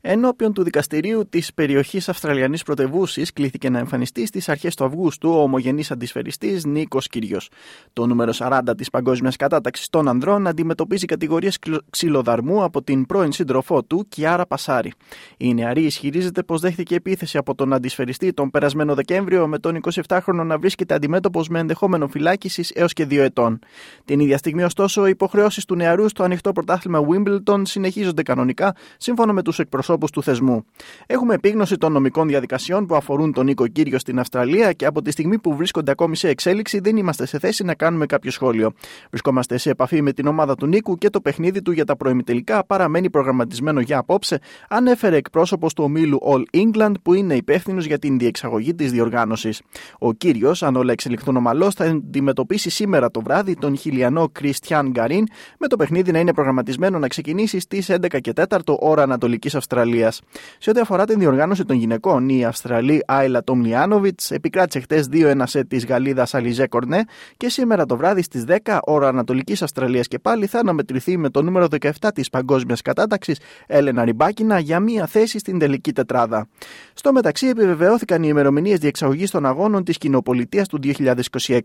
Ενώπιον του δικαστηρίου της περιοχής Αυστραλιανής Πρωτευούσης κλήθηκε να εμφανιστεί στις αρχές του Αυγούστου ο ομογενής αντισφαιριστής Νίκος Κύργιος. Το νούμερο 40 της Παγκόσμιας Κατάταξης των Ανδρών αντιμετωπίζει κατηγορίες ξυλοδαρμού από την πρώην σύντροφό του Κιάρα Πασάρη. Η νεαρή ισχυρίζεται πως δέχθηκε επίθεση από τον αντισφαιριστή τον περασμένο Δεκέμβριο, με τον 27χρονο να βρίσκεται αντιμέτωπος με ενδεχόμενο φυλάκισης έως και 2 ετών. Την ίδια στιγμή, ωστόσο, οι υποχρεώσεις του νεαρού στο ανοιχτό πρωτάθλημα Wimbledon συνεχίζονται κανονικά, σύμφωνα με τους εκπροσώπους του θεσμού. Έχουμε επίγνωση των νομικών διαδικασιών που αφορούν τον Νίκο Κύριο στην Αυστραλία και από τη στιγμή που βρίσκονται ακόμη σε εξέλιξη δεν είμαστε σε θέση να κάνουμε κάποιο σχόλιο. Βρισκόμαστε σε επαφή με την ομάδα του Νίκου και το παιχνίδι του για τα προημιτελικά παραμένει προγραμματισμένο για απόψε, ανέφερε εκπρόσωπος του ομίλου All England που είναι υπεύθυνος για την διεξαγωγή της διοργάνωσης. Ο Κύριος, αν όλα εξελιχθούν ομαλώς, θα αντιμετωπίσει σήμερα το βράδυ τον χιλιανό Κριστιάν Γκαρίν, με το παιχνίδι να είναι προγραμματισμένο να ξεκινήσει στις 11:15 ώρα Ανατολικής Αυστραλίας. Σε ό,τι αφορά την διοργάνωση των γυναικών, η Αυστραλή Άιλα Τόμλιάνοβιτς επικράτησε χτες 2-1 σετ της Γαλλίδας Αλιζέ Κορνέ και σήμερα το βράδυ στις 10 ώρα Ανατολικής Αυστραλίας και πάλι θα αναμετρηθεί με το νούμερο 17 της Παγκόσμιας Κατάταξης Έλενα Ριμπάκινα για μία θέση στην τελική τετράδα. Στο μεταξύ, επιβεβαιώθηκαν οι ημερομηνίες διεξαγωγής των αγώνων της Κοινοπολιτείας του 2026.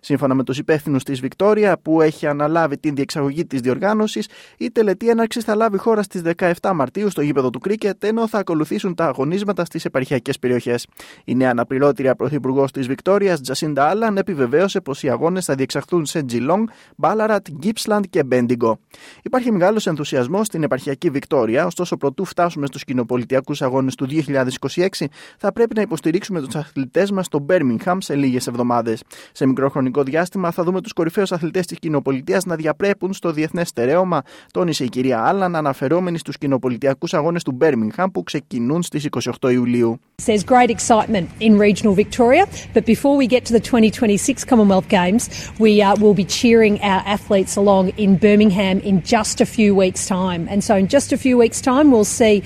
Σύμφωνα με τους υπεύθυνους της Βικτόρια, που έχει αναλάβει την διεξαγωγή της διοργάνωσης, η τελετή έναρξης θα λάβει χώρα στις 17 Μαρτίου στο γήπεδο του Κρίκετ, ενώ θα ακολουθήσουν τα αγωνίσματα στις επαρχιακές περιοχές. Η νέα αναπληρώτρια πρωθυπουργός της Βικτόριας, Τζασίντα Άλλαν, επιβεβαίωσε πως οι αγώνες θα διεξαχθούν σε Τζιλόνγκ, Μπάλαρατ, Γκίπσλαντ και Μπέντιγκο. Υπάρχει μεγάλος ενθουσιασμός στην επαρχιακή Βικτόρια, ωστόσο, προτού φτάσουμε στους κοινοπολιτιακούς αγώνες του 2026, θα πρέπει να υποστηρίξουμε τους αθλητές μας στο Μπέρμιγχαμ σε λίγες εβδομάδες. Σε μικρό χρονικό διάστημα θα δούμε τους κορυφαίους αθλητές της κοινοπολιτείας να διαπρέπουν στο διεθνές στερέωμα, τόνισε η κυρία Άλλαν, αναφερόμενη στους κοινοπολιτιακούς αγώνες του Μπέρμιγχαμ που ξεκινούν στις 28 Ιουλίου. There's great excitement in regional Victoria, but before we get to the 2026 Commonwealth Games, we will be cheering our athletes along in Birmingham in just a few weeks' time. And so in just a few weeks' time we'll see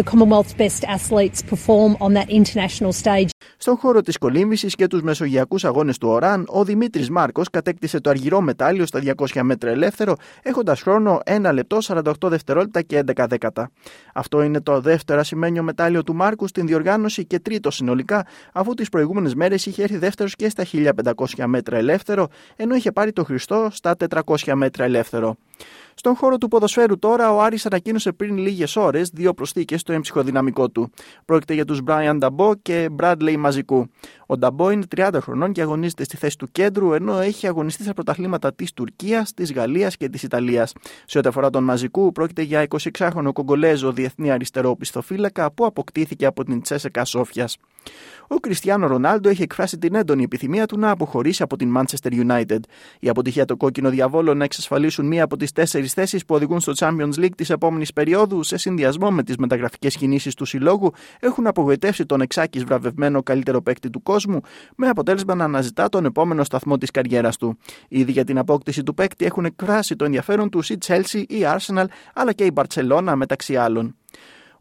the Commonwealth's best athletes perform on that international stage. Στον χώρο της κολύμβησης και τους μεσογειακούς αγώνες του Οράν, ο Δημήτρης Μάρκος κατέκτησε το αργυρό μετάλλιο στα 200 μέτρα ελεύθερο, έχοντας χρόνο 1 λεπτό, 48 δευτερόλεπτα και 11 δέκατα. Αυτό είναι το δεύτερο ασημένιο μετάλλιο του Μάρκου στην διοργάνωση και τρίτο συνολικά, αφού τις προηγούμενες μέρες είχε έρθει δεύτερος και στα 1500 μέτρα ελεύθερο, ενώ είχε πάρει το χρυσό στα 400 μέτρα ελεύθερο. Στον χώρο του ποδοσφαίρου τώρα, ο Άρης ανακοίνωσε πριν λίγες ώρες 2 προσθήκες στο εμψυχοδυναμικό του. Πρόκειται για τους Μπράιαν Νταμπό και Μπράντλεϊ Μαζικού. Ο Νταμπό είναι 30 χρονών και αγωνίζεται στη θέση του κέντρου, ενώ έχει αγωνιστεί στα πρωταθλήματα της Τουρκίας, της Γαλλίας και της Ιταλίας. Σε ό,τι αφορά τον Μαζικού, πρόκειται για 26χρονο Κογκολέζο διεθνή αριστερό πιστοφύλακα που αποκτήθηκε από την Τσέσεκα Σόφιας. Ο Κριστιάνο Ρονάλντο έχει εκφράσει την έντονη επιθυμία του να αποχωρήσει από την Manchester United. Η αποτυχία των κόκκινων διαβόλων να εξασφαλίσουν μία από τις 4 θέσεις που οδηγούν στο Champions League της επόμενης περίοδου, σε συνδυασμό με τις μεταγραφικές κινήσεις του συλλόγου, έχουν απογοητεύσει τον εξάκης βραβευμένο καλύτερο παίκτη του κόσμου, με αποτέλεσμα να αναζητά τον επόμενο σταθμό της καριέρας του. Ήδη για την απόκτηση του παίκτη έχουν εκφράσει το ενδιαφέρον τους η Chelsea, η Arsenal αλλά και η Barcelona μεταξύ άλλων.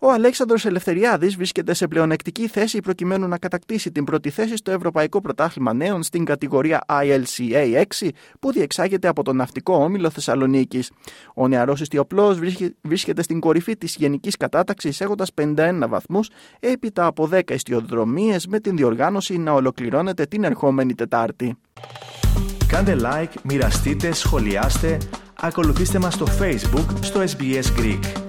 Ο Αλέξανδρος Ελευθεριάδης βρίσκεται σε πλεονεκτική θέση προκειμένου να κατακτήσει την πρώτη θέση στο Ευρωπαϊκό Πρωτάθλημα Νέων στην κατηγορία ILCA 6 που διεξάγεται από τον Ναυτικό Όμιλο Θεσσαλονίκης. Ο νεαρός ιστιοπλώος βρίσκεται στην κορυφή της γενικής κατάταξης έχοντας 51 βαθμούς έπειτα από 10 ιστιοδρομίες, με την διοργάνωση να ολοκληρώνεται την ερχόμενη Τετάρτη. Κάντε like, μοιραστείτε, σχολιάστε, ακολουθήστε μας στο Facebook, στο SBS Greek.